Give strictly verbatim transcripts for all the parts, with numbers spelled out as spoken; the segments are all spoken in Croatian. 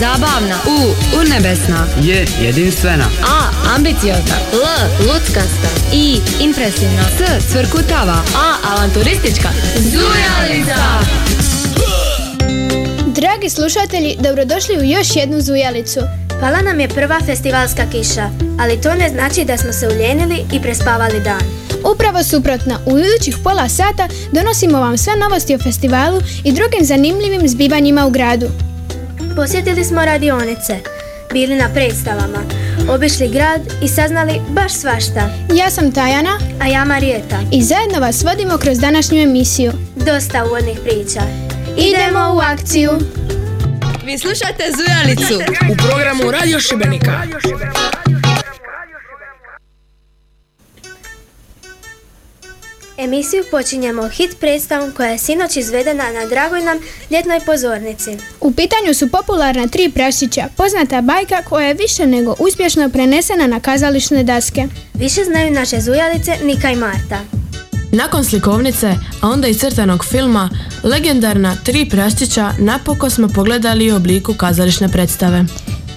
zabavna, U, urnebesna, J, jedinstvena, A, ambiciozna, L, luckasta, I, impresivna, S, cvrkutava, A, avanturistička. Zujalica! Dragi slušatelji, dobrodošli u još jednu Zujalicu. Pala nam je prva festivalska kiša, ali to ne znači da smo se ulijenili i prespavali dan. Upravo suprotno, u idućih pola sata donosimo vam sve novosti o festivalu i drugim zanimljivim zbivanjima u gradu. Posjetili smo radionice, bili na predstavama, obišli grad i saznali baš svašta. Ja sam Tajana, a ja Marijeta. I zajedno vas vodimo kroz današnju emisiju. Dosta uvodnih priča. Idemo u akciju! Vi slušate Zujalicu u programu Radio Šibenika. Emisiju počinjemo hit predstavom koja je sinoć izvedena na dragoj nam ljetnoj pozornici. U pitanju su popularna Tri prašića, poznata bajka koja je više nego uspješno prenesena na kazališne daske. Više znaju naše Zujalice Nika i Marta. Nakon slikovnice, a onda i crtanog filma, legendarna Tri praščića napokon smo pogledali u obliku kazališne predstave.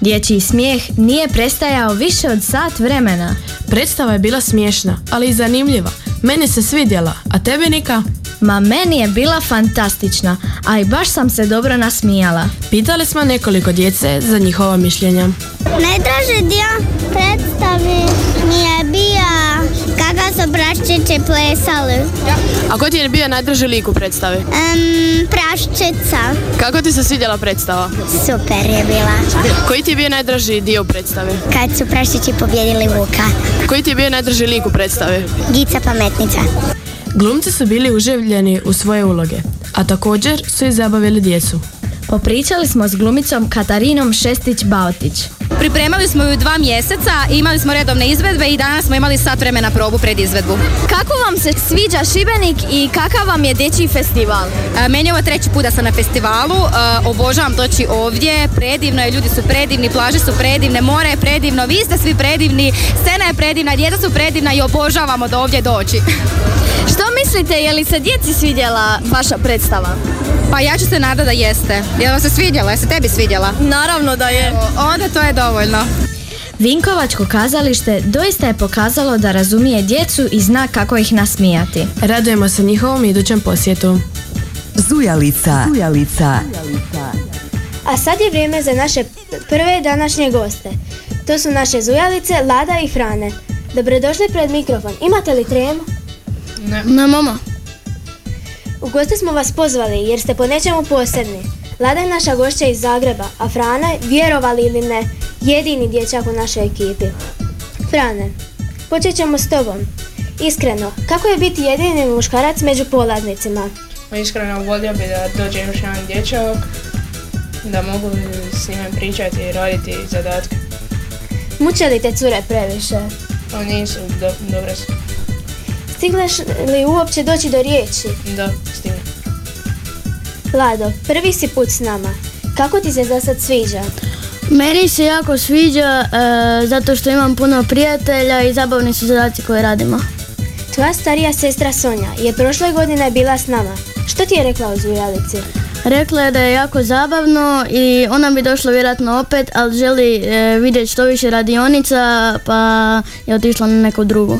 Dječji smijeh nije prestajao više od sat vremena. Predstava je bila smiješna, ali i zanimljiva. Meni se svidjela, a tebi, Nika? Ma meni je bila fantastična, a i baš sam se dobro nasmijala. Pitali smo nekoliko djece za njihova mišljenja. Najdraži dio predstave mi je bio kako su praščiće plesali. A ko ti je bio najdraži lik u predstavi? Um, praščica. Kako ti se svidjela predstava? Super je bila. Koji ti je bio najdraži dio u predstavi? Kad su praščići pobjedili Vuka. Koji ti je bio najdraži lik u predstavi? Gica pametnica. Glumci su bili uživljeni u svoje uloge, a također su i zabavili djecu. Popričali smo s glumicom Katarinom Šestić-Baotić. Pripremali smo ju dva mjeseca, imali smo redovne izvedbe i danas smo imali sat vremena probu pred izvedbu. Kako vam se sviđa Šibenik i kakav vam je dječji festival? E, meni je ovo treći put da sam na festivalu, e, obožavam doći ovdje, predivno je, ljudi su predivni, plaže su predivne, more je predivno, vi ste svi predivni, scena je predivna, djeca su predivna i obožavamo da ovdje doći. Što mislite, je li se djeci svidjela vaša predstava? Pa ja ću se nadati da jeste. Je li vam se svidjela? Je se tebi svidjela? Naravno da je. Onda to je dovoljno. Vinkovačko kazalište doista je pokazalo da razumije djecu i zna kako ih nasmijati. Radujemo se njihovom idućem posjetu. Zujalica. Zujalica. A sad je vrijeme za naše prve današnje goste. To su naše Zujalice Lada i Frane. Dobrodošli pred mikrofon. Imate li tremu? Ne. Ne, mama. U goste smo vas pozvali jer ste po nečemu posebni. Lada je naša gošća iz Zagreba, a Frana je, vjerovali ili ne, jedini dječak u našoj ekipi. Frane, počet ćemo s tobom. Iskreno, kako je biti jedini muškarac među poladnicima? Iskreno, volio bi da dođe još jedan dječak, da mogu s njima pričati i raditi zadatke. Muče li te cure previše? O, nisu, do, dobre su. Stigneš li uopće doći do riječi? Da, stignem. Lado, prvi si put s nama. Kako ti se za sad sviđa? Meni se jako sviđa e, zato što imam puno prijatelja i zabavni su zadaci koje radimo. Tvoja starija sestra Sonja je prošle godine bila s nama. Što ti je rekla o Zujalici? Rekla je da je jako zabavno i ona bi došla vjerojatno opet, ali želi e, vidjeti što više radionica pa je otišla na neku drugu.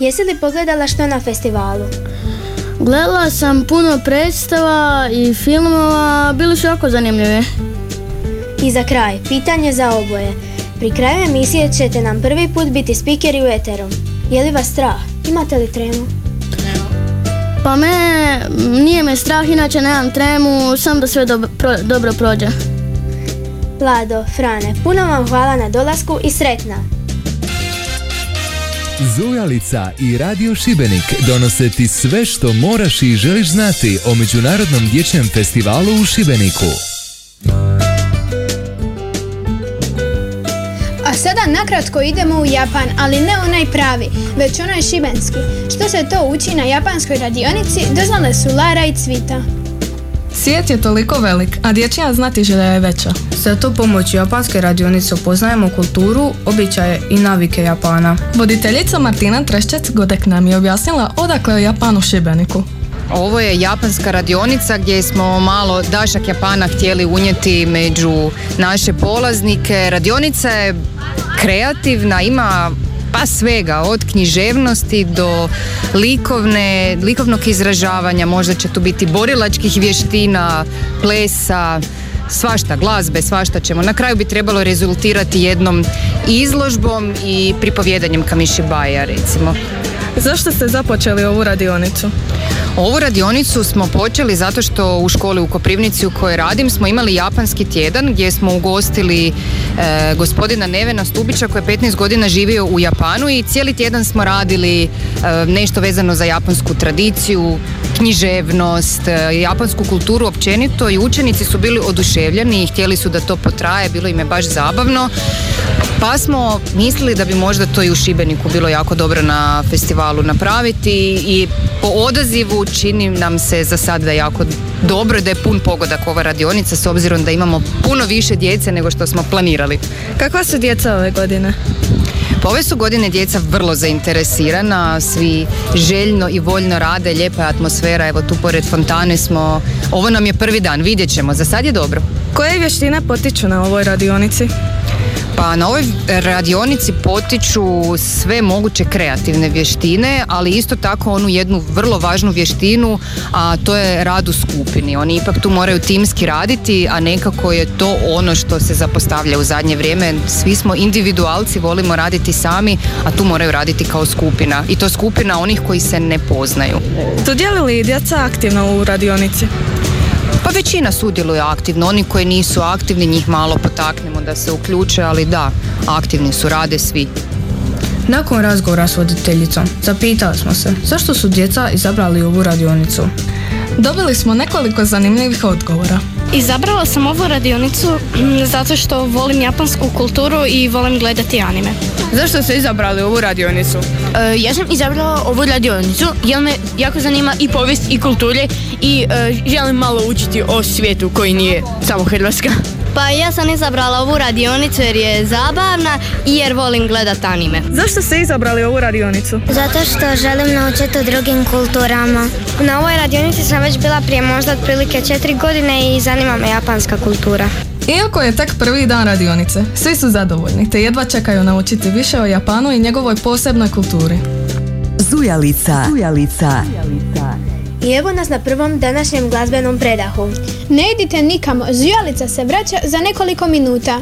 Jesi li pogledala što na festivalu? Gledala sam puno predstava i filmova, bili su jako zanimljivi. I za kraj, pitanje za oboje. Pri kraju emisije ćete nam prvi put biti spikeri u eteru. Je li vas strah? Imate li tremu? Pa me, nije me strah, inače nemam tremu, sam da sve dobro, pro, dobro prođe. Lado, Frane, puno vam hvala na dolasku i sretna! Zujalica i Radio Šibenik donose ti sve što moraš i želiš znati o Međunarodnom dječjem festivalu u Šibeniku. A sada nakratko idemo u Japan, ali ne onaj pravi, već onaj šibenski. Što se to uči na japanskoj radionici, doznale su Lara i Cvita. Svijet je toliko velik, a dječja znatiželja je veća. Zato pomoću japanske radionice upoznajemo kulturu, običaje i navike Japana. Voditeljica Martina Treščec Godek nam je objasnila odakle je Japan u Šibeniku. Ovo je japanska radionica gdje smo malo dašak Japana htjeli unijeti među naše polaznike. Radionica je kreativna, ima pa svega, od književnosti do likovne, likovnog izražavanja, možda će tu biti borilačkih vještina, plesa, svašta, glazbe, svašta ćemo. Na kraju bi trebalo rezultirati jednom izložbom i pripovjedanjem Kamishibaja, recimo. Zašto ste započeli ovu radionicu? Ovu radionicu smo počeli zato što u školi u Koprivnici u kojoj radim smo imali japanski tjedan gdje smo ugostili e, gospodina Nevena Stubića koji je petnaest godina živio u Japanu i cijeli tjedan smo radili e, nešto vezano za japansku tradiciju, književnost, e, japansku kulturu općenito i učenici su bili oduševljeni i htjeli su da to potraje, bilo im je baš zabavno. Pa smo mislili da bi možda to i u Šibeniku bilo jako dobro na festivalu napraviti i po odazivu čini nam se za sad da je jako dobro, da je pun pogodak ova radionica s obzirom da imamo puno više djece nego što smo planirali. Kakva su djeca ove godine? Pa ove su godine djeca vrlo zainteresirana, svi željno i voljno rade, lijepa je atmosfera, evo tu pored fontane smo, ovo nam je prvi dan, vidjet ćemo, za sad je dobro. Koje vještine potiču na ovoj radionici? Pa na ovoj radionici potiču sve moguće kreativne vještine, ali isto tako onu jednu vrlo važnu vještinu, a to je rad u skupini. Oni ipak tu moraju timski raditi, a nekako je to ono što se zapostavlja u zadnje vrijeme. Svi smo individualci, volimo raditi sami, a tu moraju raditi kao skupina. I to skupina onih koji se ne poznaju. Sudjeluju li djeca aktivno u radionici? Pa većina sudjeluje aktivno, oni koji nisu aktivni njih malo potaknemo da se uključe, ali da, aktivni su, rade svi. Nakon razgovora s voditeljicom, zapitali smo se zašto su djeca izabrali ovu radionicu. Dobili smo nekoliko zanimljivih odgovora. Izabrala sam ovu radionicu zato što volim japansku kulturu i volim gledati anime. Zašto ste izabrali ovu radionicu? E, ja sam izabrala ovu radionicu jer me jako zanima i povijest i kulture i e, želim malo učiti o svijetu koji nije samo Hrvatska. Pa ja sam izabrala ovu radionicu jer je zabavna i jer volim gledati anime. Zašto ste izabrali ovu radionicu? Zato što želim naučiti o drugim kulturama. Na ovoj radionici sam već bila prije možda otprilike četiri godine i zanima me japanska kultura. Iako je tek prvi dan radionice, svi su zadovoljni te jedva čekaju naučiti više o Japanu i njegovoj posebnoj kulturi. Zujalica. Zujalica. I evo nas na prvom današnjem glazbenom predahu. Ne idite nikamo, Zujalica se vraća za nekoliko minuta.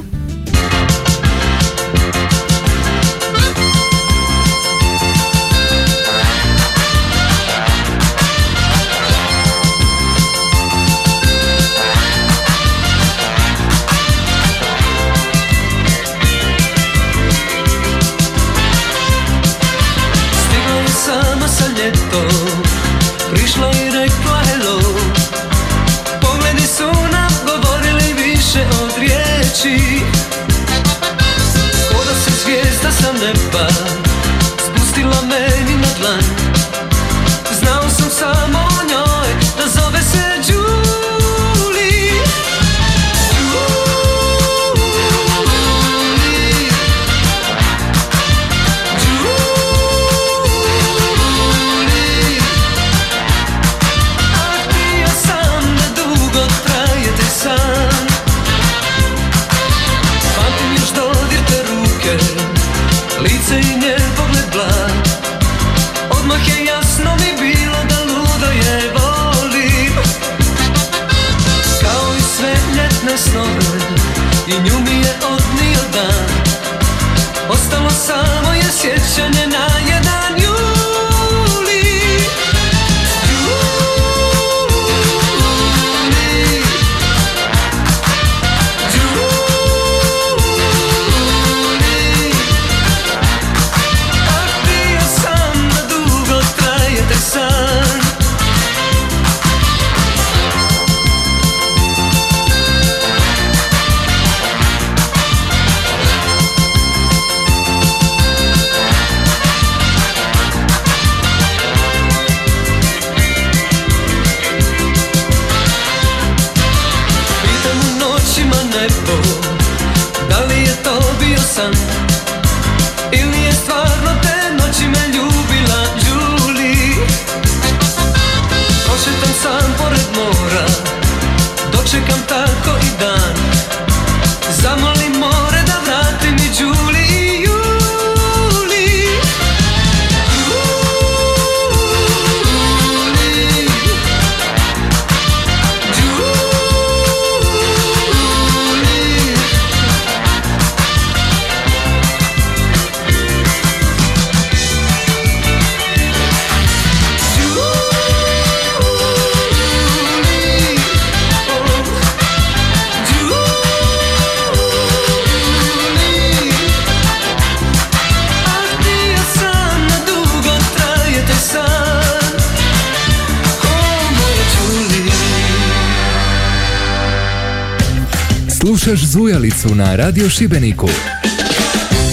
Slušaš Zujalicu na Radio Šibeniku.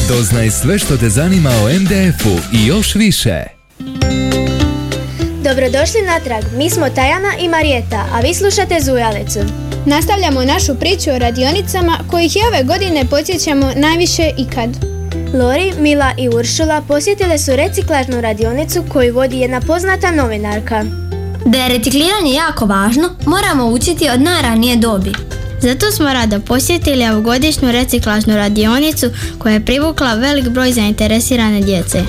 Doznaj sve što te zanima o em de efu i još više. Dobrodošli natrag, mi smo Tajana i Marijeta, a vi slušate Zujalicu. Nastavljamo našu priču o radionicama kojih je ove godine podsjećamo najviše ikad. Lori, Mila i Uršula posjetile su reciklažnu radionicu koju vodi jedna poznata novinarka. Da je recikliranje jako važno, moramo učiti od najranije dobi. Zato smo rado posjetili ovogodišnju reciklažnu radionicu koja je privukla velik broj zainteresirane djece.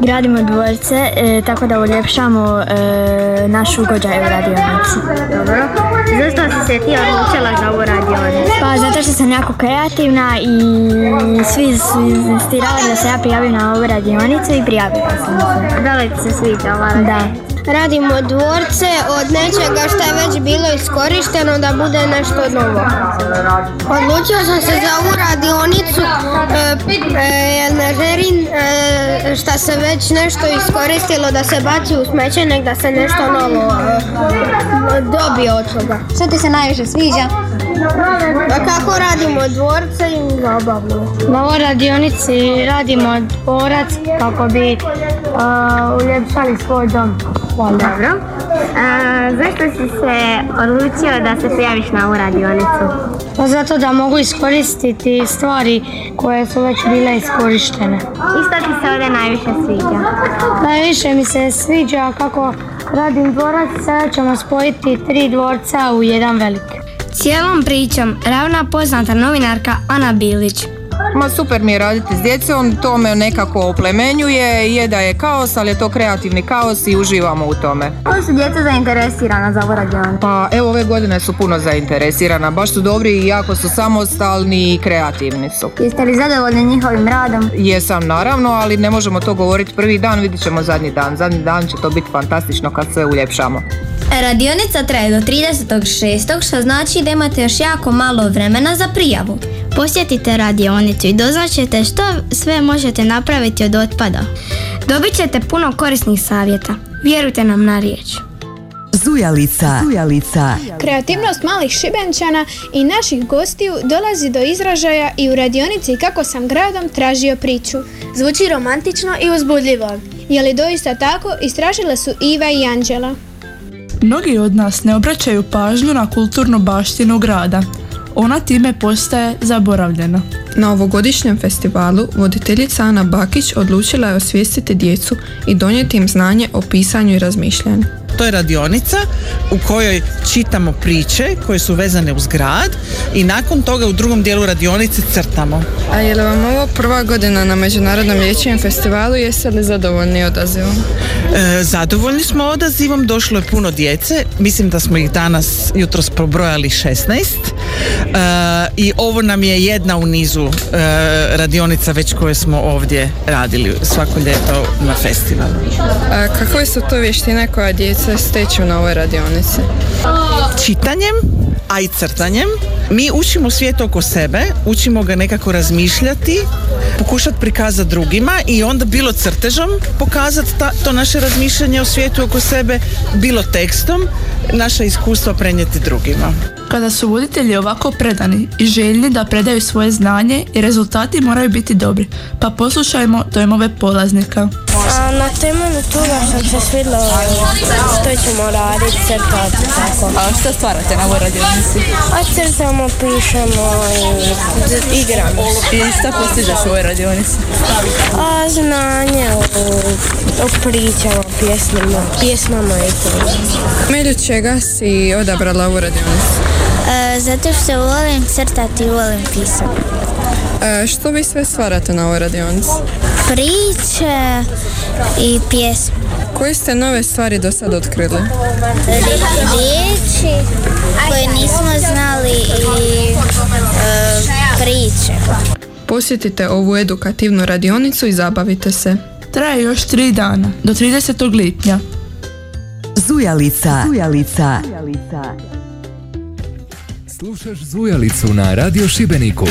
Gradimo dvorce e, tako da uljepšamo e, naš ugođaj u radionici. Dobro. Zašto si se ti odlučila za ovu radionicu? Pa zato što sam jako kreativna i svi su insistirali da se ja prijavim na ovu radionicu i prijavila sam se. Da li ti se sviđa ova radionica? Da. Radimo dvorce od nečega što je već bilo iskorišteno da bude nešto novo. Odlučila sam se za ovu radionicu jer ne želim što se već nešto iskoristilo da se baci u smeće, nek da se nešto novo dobije od toga. Što ti se najviše sviđa? Kako radimo dvorce i zabavno. Na ovoj radionici radimo dvorac kako bi uh, uljepšali svoj dom. Dobro. A, zašto si se odlučio da se prijaviš na ovu radionicu? Pa zato da mogu iskoristiti stvari koje su već bile iskorištene. I što ti se ovdje najviše sviđa? Najviše mi se sviđa kako radim dvorac, sada ćemo spojiti tri dvorca u jedan veliki. Cijelom pričom ravna poznata novinarka Ana Bilić. Ma super mi je raditi s djecom, to me nekako oplemenjuje, je da je kaos, ali je to kreativni kaos i uživamo u tome. Koji su djeca zainteresirana za ovu radionicu? Pa evo, ove godine su puno zainteresirana, baš su dobri i jako su samostalni i kreativni su. Jeste li zadovoljni njihovim radom? Jesam naravno, ali ne možemo to govoriti prvi dan, vidit ćemo zadnji dan. Zadnji dan će to biti fantastično kad sve uljepšamo. Radionica traje do tridesetog šestog što znači da imate još jako malo vremena za prijavu. Posjetite radionicu i doznaćete što sve možete napraviti od otpada. Dobit ćete puno korisnih savjeta. Vjerujte nam na riječ. Zujalica. Zujalica. Kreativnost malih Šibenčana i naših gostiju dolazi do izražaja i u radionici Kako sam gradom tražio priču. Zvuči romantično i uzbudljivo. Je li doista tako, istražile su Iva i Anđela. Mnogi od nas ne obraćaju pažnju na kulturnu baštinu grada. Ona time postaje zaboravljena. Na ovogodišnjem festivalu voditeljica Ana Bakić odlučila je osvijestiti djecu i donijeti im znanje o pisanju i razmišljanju. To je radionica u kojoj čitamo priče koje su vezane uz grad i nakon toga u drugom dijelu radionice crtamo. A je li vam ovo prva godina na Međunarodnom dječjem festivalu, jeste li zadovoljni odazivom? E, zadovoljni smo odazivom, došlo je puno djece, mislim da smo ih danas jutros pobrojali šesnaest. E, I ovo nam je jedna u nizu e, radionica već koje smo ovdje radili svako ljeto na festivalu. A kakve su to vještine koja djeca steću na ovoj radionici? Čitanjem, a i crtanjem. Mi učimo svijet oko sebe, učimo ga nekako razmišljati, pokušati prikazati drugima i onda bilo crtežom pokazati ta, to naše razmišljanje o svijetu oko sebe, bilo tekstom, naša iskustva prenijeti drugima. Kada su voditelji ovako predani i željni da predaju svoje znanje i rezultati moraju biti dobri, pa poslušajmo dojmove polaznika. A na temelju toga sam se svidjela što ćemo raditi, crtati, tako. A što stvarate na ovoj radionici? A crtamo, pišemo i igramo. I šta postižeš u ovoj radionici? A znanje o, o pričama, pjesmama, pjesmama i to. Među čega si odabrala ovu radionicu? E, zato što volim crtati i volim pisati. E, što vi sve stvarate na ovoj radionici? Priče i pjesme. Koje ste nove stvari do sada otkrili? Riječi koje nismo znali i e, priče. Posjetite ovu edukativnu radionicu i zabavite se. Traje još tri dana, do tridesetog lipnja. Zujalica. Zujalica. Zujalica. Slušaš Zujalicu na Radio Šibeniku.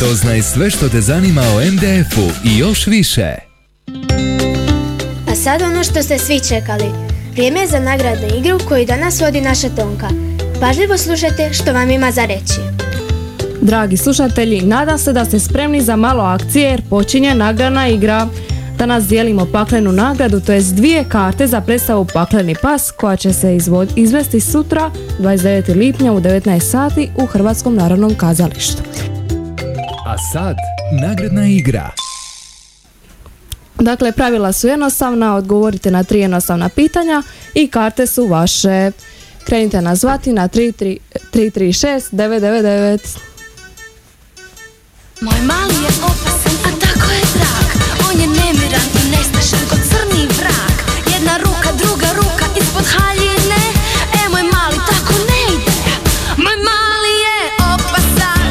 Doznaj sve što te zanima o em de efu i još više. A sad ono što ste svi čekali. Vrijeme je za nagradnu igru koju danas vodi naša Tonka. Pažljivo slušajte što vam ima za reći. Dragi slušatelji, nadam se da ste spremni za malo akcije jer počinje nagradna igra. Danas dijelimo paklenu nagradu, to jest dvije karte za predstavu Pakleni pas koja će se izvod, izvesti sutra dvadeset devetog lipnja u devetnaest sati u Hrvatskom narodnom kazalištu. A sad nagradna igra. Dakle, pravila su jednostavna, odgovorite na tri jednostavna pitanja i karte su vaše. Krenite nas zvati na tri tri šest devet devet devet. Moj mali je opasan, a tako je zrak. On je nemiran i nestašan kod crni vrak. Jedna ruka, druga ruka ispod haljine. E, moj mali tako ne ide. Moj mali je opasan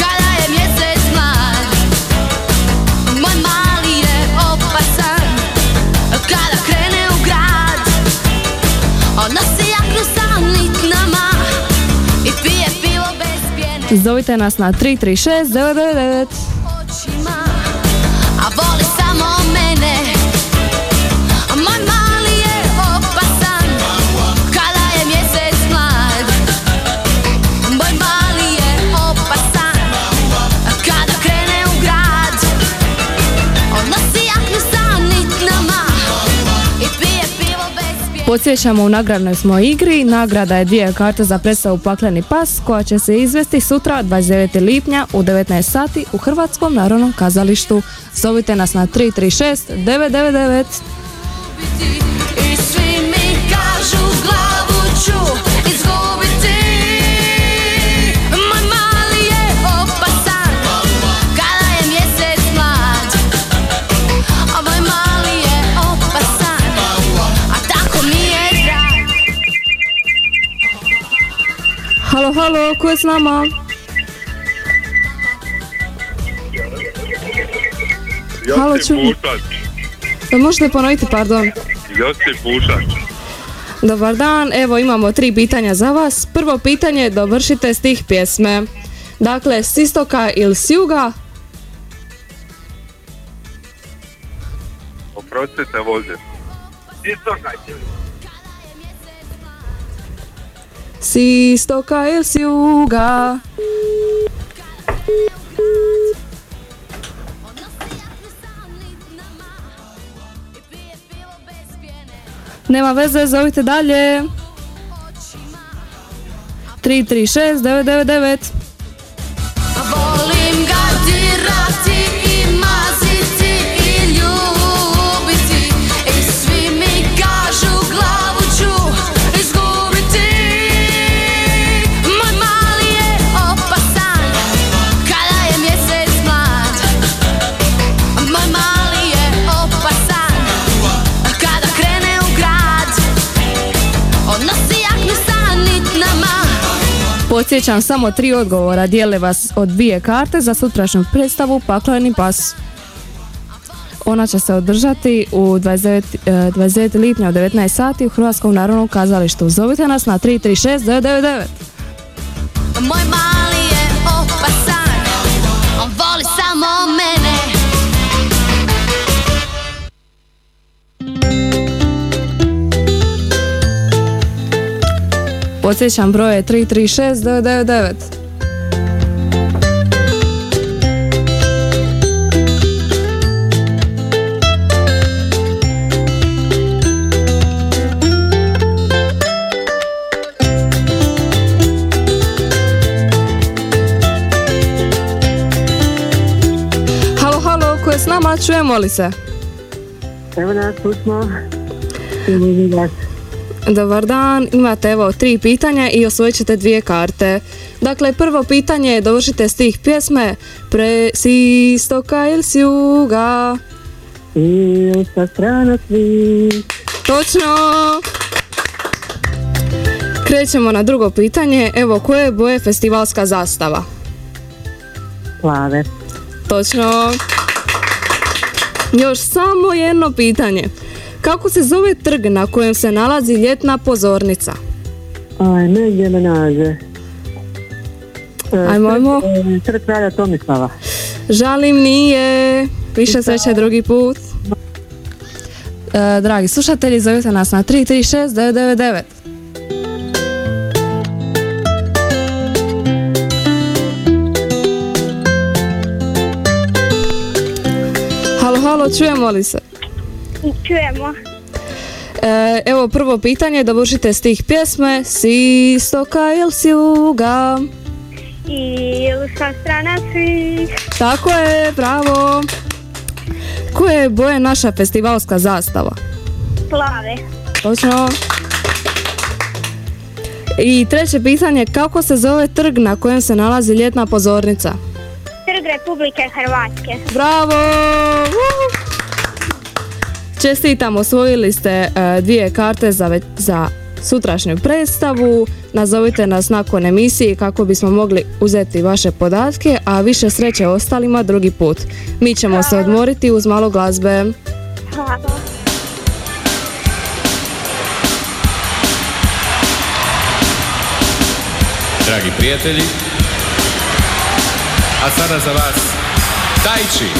kada je mjesec mlad. Moj mali je opasan kada krene u grad. On nosi jaknu sa nitnama i pije pivo bez pjene. Zovite nas na tri tri šest devet devet devet. Podsjećamo, u nagradnoj smo igri. Nagrada je dvije karte za predstavu Pakleni pas koja će se izvesti sutra dvadeset devetog lipnja u devetnaest sati u Hrvatskom narodnom kazalištu. Zovite nas na tri tri šest devet devet devet. Halo, halo, ko je s nama? Josip Pušač. Da, možete ponoviti, pardon. Josip Pušač. Dobar dan, evo imamo tri pitanja za vas. Prvo pitanje, dovršite stih pjesme. Dakle, s istoka ili s juga? Oprostite, vozim. S istoka ili? S istoka ili s juga? Nema veze, zovite dalje. tri tri šest devet devet devet. Volim ga dirati i maziti i ljubiti. I svi mi kažu glavu ću izgubiti. Moj mali je opasan kada je mjesec mlad. Moj mali je opasan kada krene u grad. On nosi jaknu sa nitnama. Podsjećam, samo tri odgovora dijele vas od dvije karte za sutrašnju predstavu Pakleni pas. Ona će se održati u dvadeset devetog lipnja u devetnaest sati u Hrvatskom narodnom kazalištu. Zovite nas na tri tri šest devet devet devet. Moj mali je opasan, on voli samo mene. Podsjećam, broj je tri tri šest devet devet devet. Halo, halo, ko je s nama, čujemo li se? Evo nas, tu smo. Dobar dan, imate evo tri pitanja i osvojit ćete dvije karte. Dakle, prvo pitanje je dovršite stih pjesme. Pre s istoka ili s juga? I sa strana svi. Točno! Krećemo na drugo pitanje. Evo, koje je boje festivalska zastava? Plave. Točno! Još samo jedno pitanje. Kako se zove trg na kojem se nalazi ljetna pozornica? Aj, negdje me nađe. Ajmo. Trg Kralja Tomislava. Žalim, nije. Više sreće drugi put. E, dragi slušatelji, zovite nas na tri tri šest devet devet devet. malo, čujemo li se? Čujemo. E, evo prvo pitanje, da vršite stih pjesme. Si istoka ili si juga? Ilska strana svih. Tako je, bravo. Koje boje naša festivalska zastava? Plave. Točno. I treće pitanje, kako se zove trg na kojem se nalazi ljetna pozornica? Trg Republike Hrvatske. Bravo! Uh! Čestitam, osvojili ste uh, dvije karte za, ve- za sutrašnju predstavu. Nazovite nas nakon emisije kako bismo mogli uzeti vaše podatke, a više sreće ostalima drugi put. Mi ćemo Hvala. se odmoriti uz malo glazbe. Hvala. Dragi prijatelji, a sada za vas Tajči.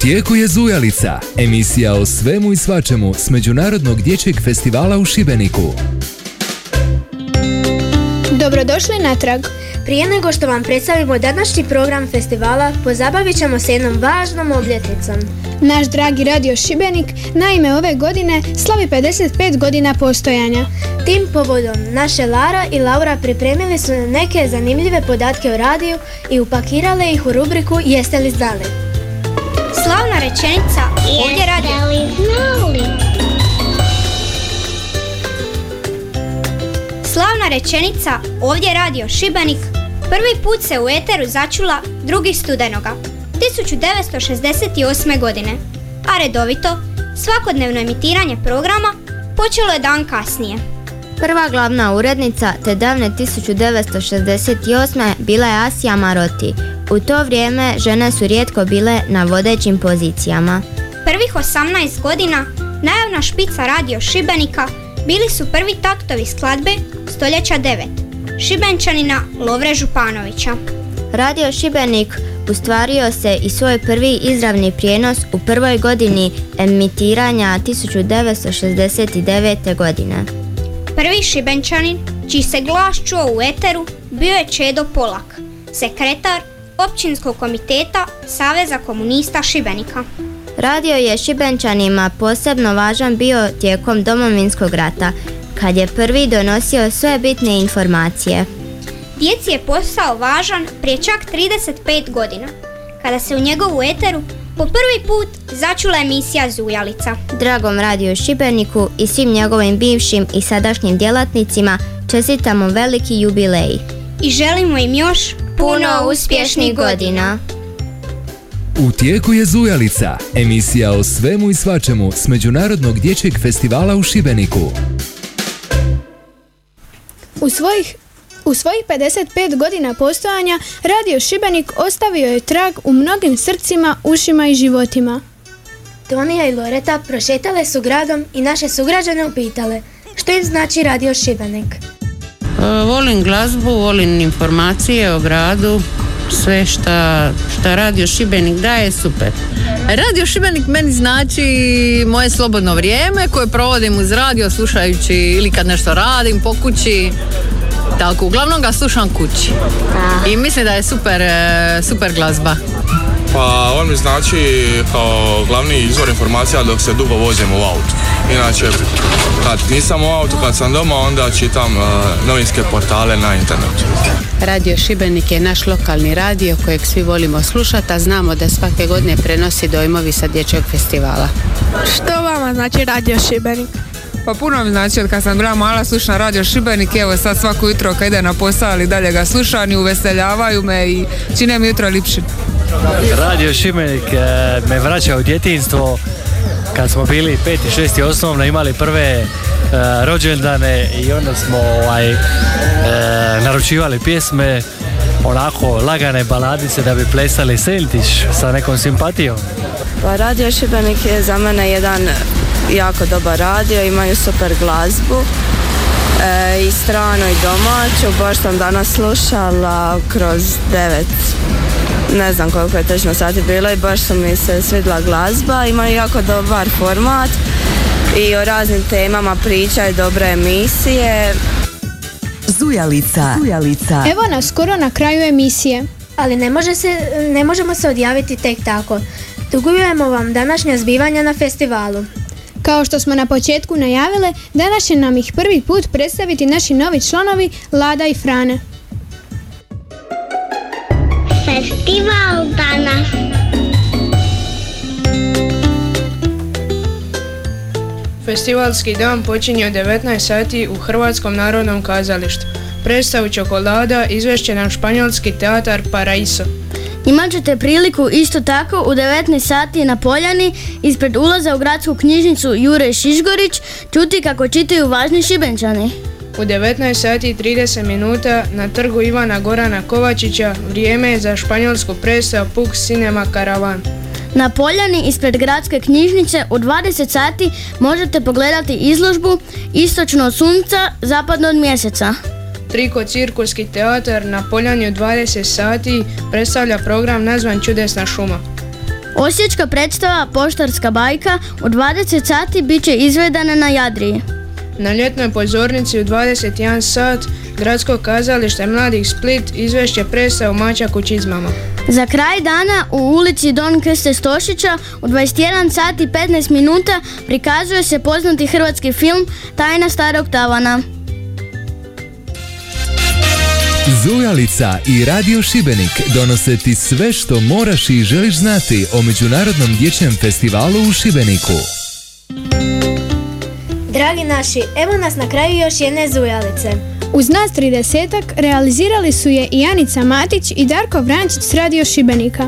Tijeku je Zujalica, emisija o svemu i svačemu s Međunarodnog dječjeg festivala u Šibeniku. Dobrodošli natrag. Prije nego što vam predstavimo današnji program festivala, pozabavit ćemo se jednom važnom obljetnicom. Naš dragi Radio Šibenik, naime, ove godine slavi pedeset pet godina postojanja. Tim povodom naše Lara i Laura pripremili su neke zanimljive podatke o radiju i upakirale ih u rubriku Jeste li znali? Slavna rečenica, ovdje radi. Slavna rečenica Ovdje radio Šibenik prvi put se u eteru začula drugog studenoga tisuću devetsto šezdeset osme. godine, a redovito, svakodnevno emitiranje programa počelo je dan kasnije. Prva glavna urednica te davne tisuću devetsto šezdeset osme. bila je Asija Maroti. U to vrijeme žene su rijetko bile na vodećim pozicijama. Prvih osamnaest godina najavna špica radio Šibenika bili su prvi taktovi skladbe stoljeća devetog šibenčanina Lovre Županovića. Radio Šibenik ustvario se i svoj prvi izravni prijenos u prvoj godini emitiranja tisuću devetsto šezdeset devete. godine. Prvi šibenčanin čiji se glas čuo u eteru bio je Čedo Polak, sekretar Općinskog komiteta Saveza komunista Šibenika. Radio je šibenčanima posebno važan bio tijekom Domovinskog rata, kad je prvi donosio sve bitne informacije. Djeci je posao važan prije čak trideset pet godina, kada se u njegovu eteru po prvi put začula emisija Zujalica. Dragom radiju Šibeniku i svim njegovim bivšim i sadašnjim djelatnicima čestitamo veliki jubilej. I želimo im još puno uspješnih godina. U tijeku je Zujalica, emisija o svemu i svačemu s Međunarodnog dječjeg festivala u Šibeniku. U svojih U svojih pedeset pet godina postojanja Radio Šibenik ostavio je trag u mnogim srcima, ušima i životima. Tonija i Loreta prošetale su gradom i naše sugrađane upitale što im znači Radio Šibenik. E, volim glazbu, volim informacije o gradu, sve šta, šta Radio Šibenik daje je super. Radio Šibenik meni znači moje slobodno vrijeme koje provodim uz radio slušajući ili kad nešto radim po kući. Tako, uglavnom ga slušam kući i mislim da je super, super glazba. Pa on mi znači kao glavni izvor informacija dok se dugo vozim u autu. Inače, kad nisam u autu, kad sam doma, onda čitam uh, novinske portale na internetu. Radio Šibenik je naš lokalni radio kojeg svi volimo slušati, a znamo da svake godine prenosi dojmovi sa dječjeg festivala. Što vama znači Radio Šibenik? Pa puno mi znači, od kad sam bila mala slušam Radio Šibenik, evo sad svako jutro kad ide na posao ali dalje ga slušam i uveseljavaju me i čine mi jutro ljepšim. Radio Šibenik me vraća u djetinjstvo kad smo bili peti, šesti osnovno, imali prve uh, rođendane i onda smo ovaj, uh, naručivali pjesme, onako lagane baladice da bi plesali seltiš sa nekom simpatijom. Pa Radio Šibenik je za mene jedan jako dobar radio, imaju super glazbu e, i strano i domaću, baš sam danas slušala kroz devet, ne znam koliko je točno sati bilo i baš su mi se svidla glazba, imaju jako dobar format i o raznim temama pričaju, dobre emisije. Zujalica. Zujalica. Evo nas skoro na kraju emisije. Ali ne, može se, ne možemo se odjaviti tek tako. Dugujemo vam današnje zbivanja na festivalu. Kao što smo na početku najavile, danas će nam ih prvi put predstaviti naši novi članovi Lada i Frane. Festival danas. Festivalski dan počinje u devetnaest sati u Hrvatskom narodnom kazalištu. Predstavu Čokolada izvešće nam španjolski teatar Paraiso. Imat ćete priliku isto tako u devetnaest sati na Poljani ispred ulaza u gradsku knjižnicu Jure Šišgorić čuti kako čitaju važni Šibenčani. U devetnaest sati i trideset minuta na trgu Ivana Gorana Kovačića vrijeme je za španjolsku predstavu Puk Cinema Karavan. Na Poljani ispred gradske knjižnice u dvadeset sati možete pogledati izložbu Istočno sunca zapadnog mjeseca. Triko cirkuski teatar na Poljani u dvadeset sati predstavlja program nazvan Čudesna šuma. Osječka predstava Poštarska bajka u dvadeset sati bit će izvedena na Jadriji. Na ljetnoj pozornici u dvadeset jedan sat Gradsko kazalište Mladi Split izvešće predstavu Mačak u Čizmama. Za kraj dana u ulici Don Krste Stošića u dvadeset jedan sati petnaest minuta prikazuje se poznati hrvatski film Tajna starog tavana. Zujalica i Radio Šibenik donose ti sve što moraš i želiš znati o Međunarodnom dječjem festivalu u Šibeniku. Dragi naši, evo nas na kraju još jedne Zujalice. Uz nas tridesetak realizirali su je i Anica Matić i Darko Vrančić s Radio Šibenika.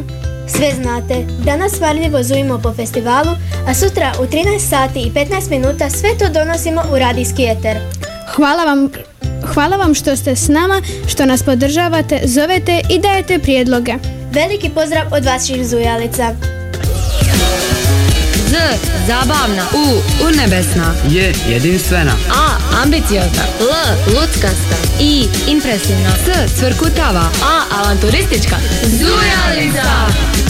Sve znate, danas varljivo zujimo po festivalu, a sutra u trinaest sati i petnaest minuta sve to donosimo u radijski eter. Hvala vam, hvala vam što ste s nama, što nas podržavate, zovete i dajete prijedloge. Veliki pozdrav od vaših Zujalica. Z, zabavna. U, unebesna. J, jedinstvena. A, ambiciozna. L, luckasta. I, impresivna. S, cvrkutava. A, avanturistička. Zujalica!